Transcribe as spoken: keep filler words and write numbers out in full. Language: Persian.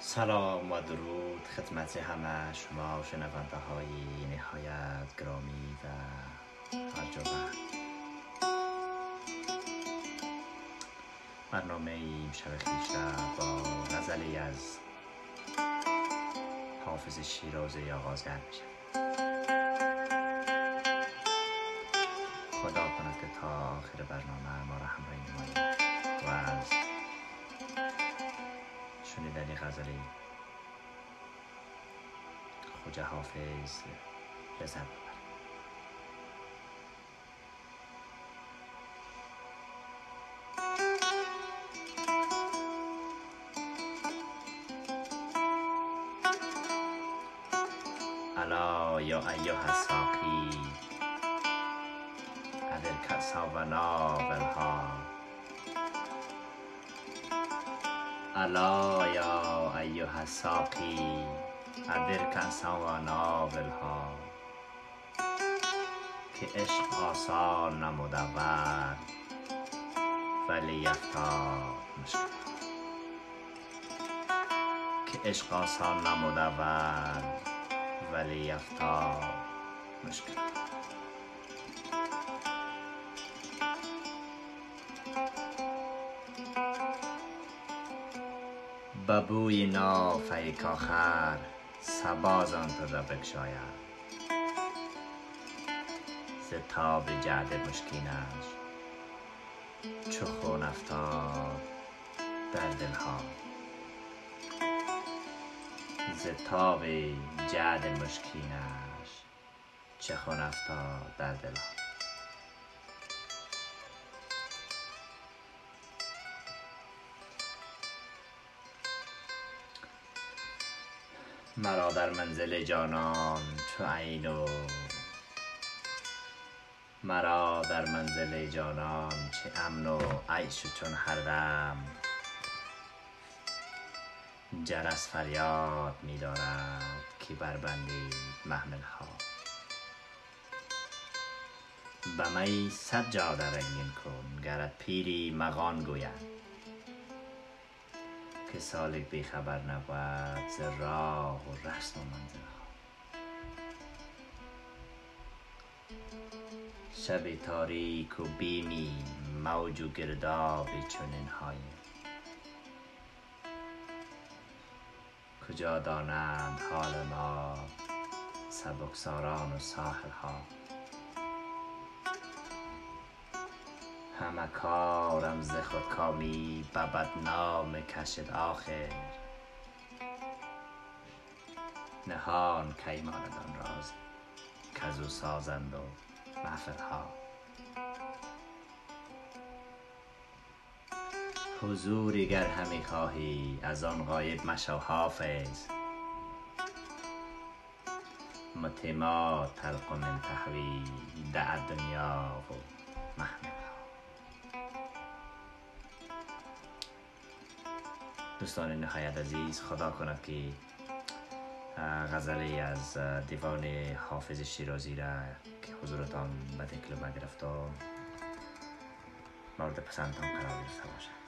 سلام و درود خدمت همه شما شنونده های نهایت گرامی و ارجمند. برنامه امشب خویش با غزلی از حافظ شیرازی آغاز میشه. خدا کند که تا آخر برنامه ما را همراهی نمایید و از شنیدن غزلی خواجه حافظ لذت ببرید. الا یا ایها الساقی أذ الکأس وناولها، الا یا ایها الساقی أذ الکأس وناولها، که عشق آسان نمودآور ولی افتاد مشکل، که عشق آسان نمودآور ولی افتاد مشکل. به بوی ناف فیک آخر صبا زان تو را بگشاید، ز تاب جعد مشکینش چو خون افتاد در دلها، ز تاب جعد مشکینش چه خون افتاد در دلها. مرا در منزل جانان چو عینو، مرا در منزل جانان چه امن و عیش، چون هر دم جرس فریاد می دارد که بربندید محمل ها. به می صد جاده رنگین کن گرت پیری مغان گوید، که سالک بی خبر نبود ز راه و رسم و منزلها. شب تاریک و بیمی موج و گرداب چنین های، کجا دانند حال ما سبکساران و ساحل ها. همه کارم ز خودکامی به بدنام کشد آخر، نهان کی ماندان راز کز او سازند و محفل ها. حضوری گر همی خواهی از آن غایب مشو حافظ، متما تلق من تهوی دع دنیا و محمل. دوستان نهایت عزیز، خدا کند که غزلی از دیوان حافظ شیرازی را که حضورتان به دکلمه گرفتم مورد پسندتان قرار گرفته باشد.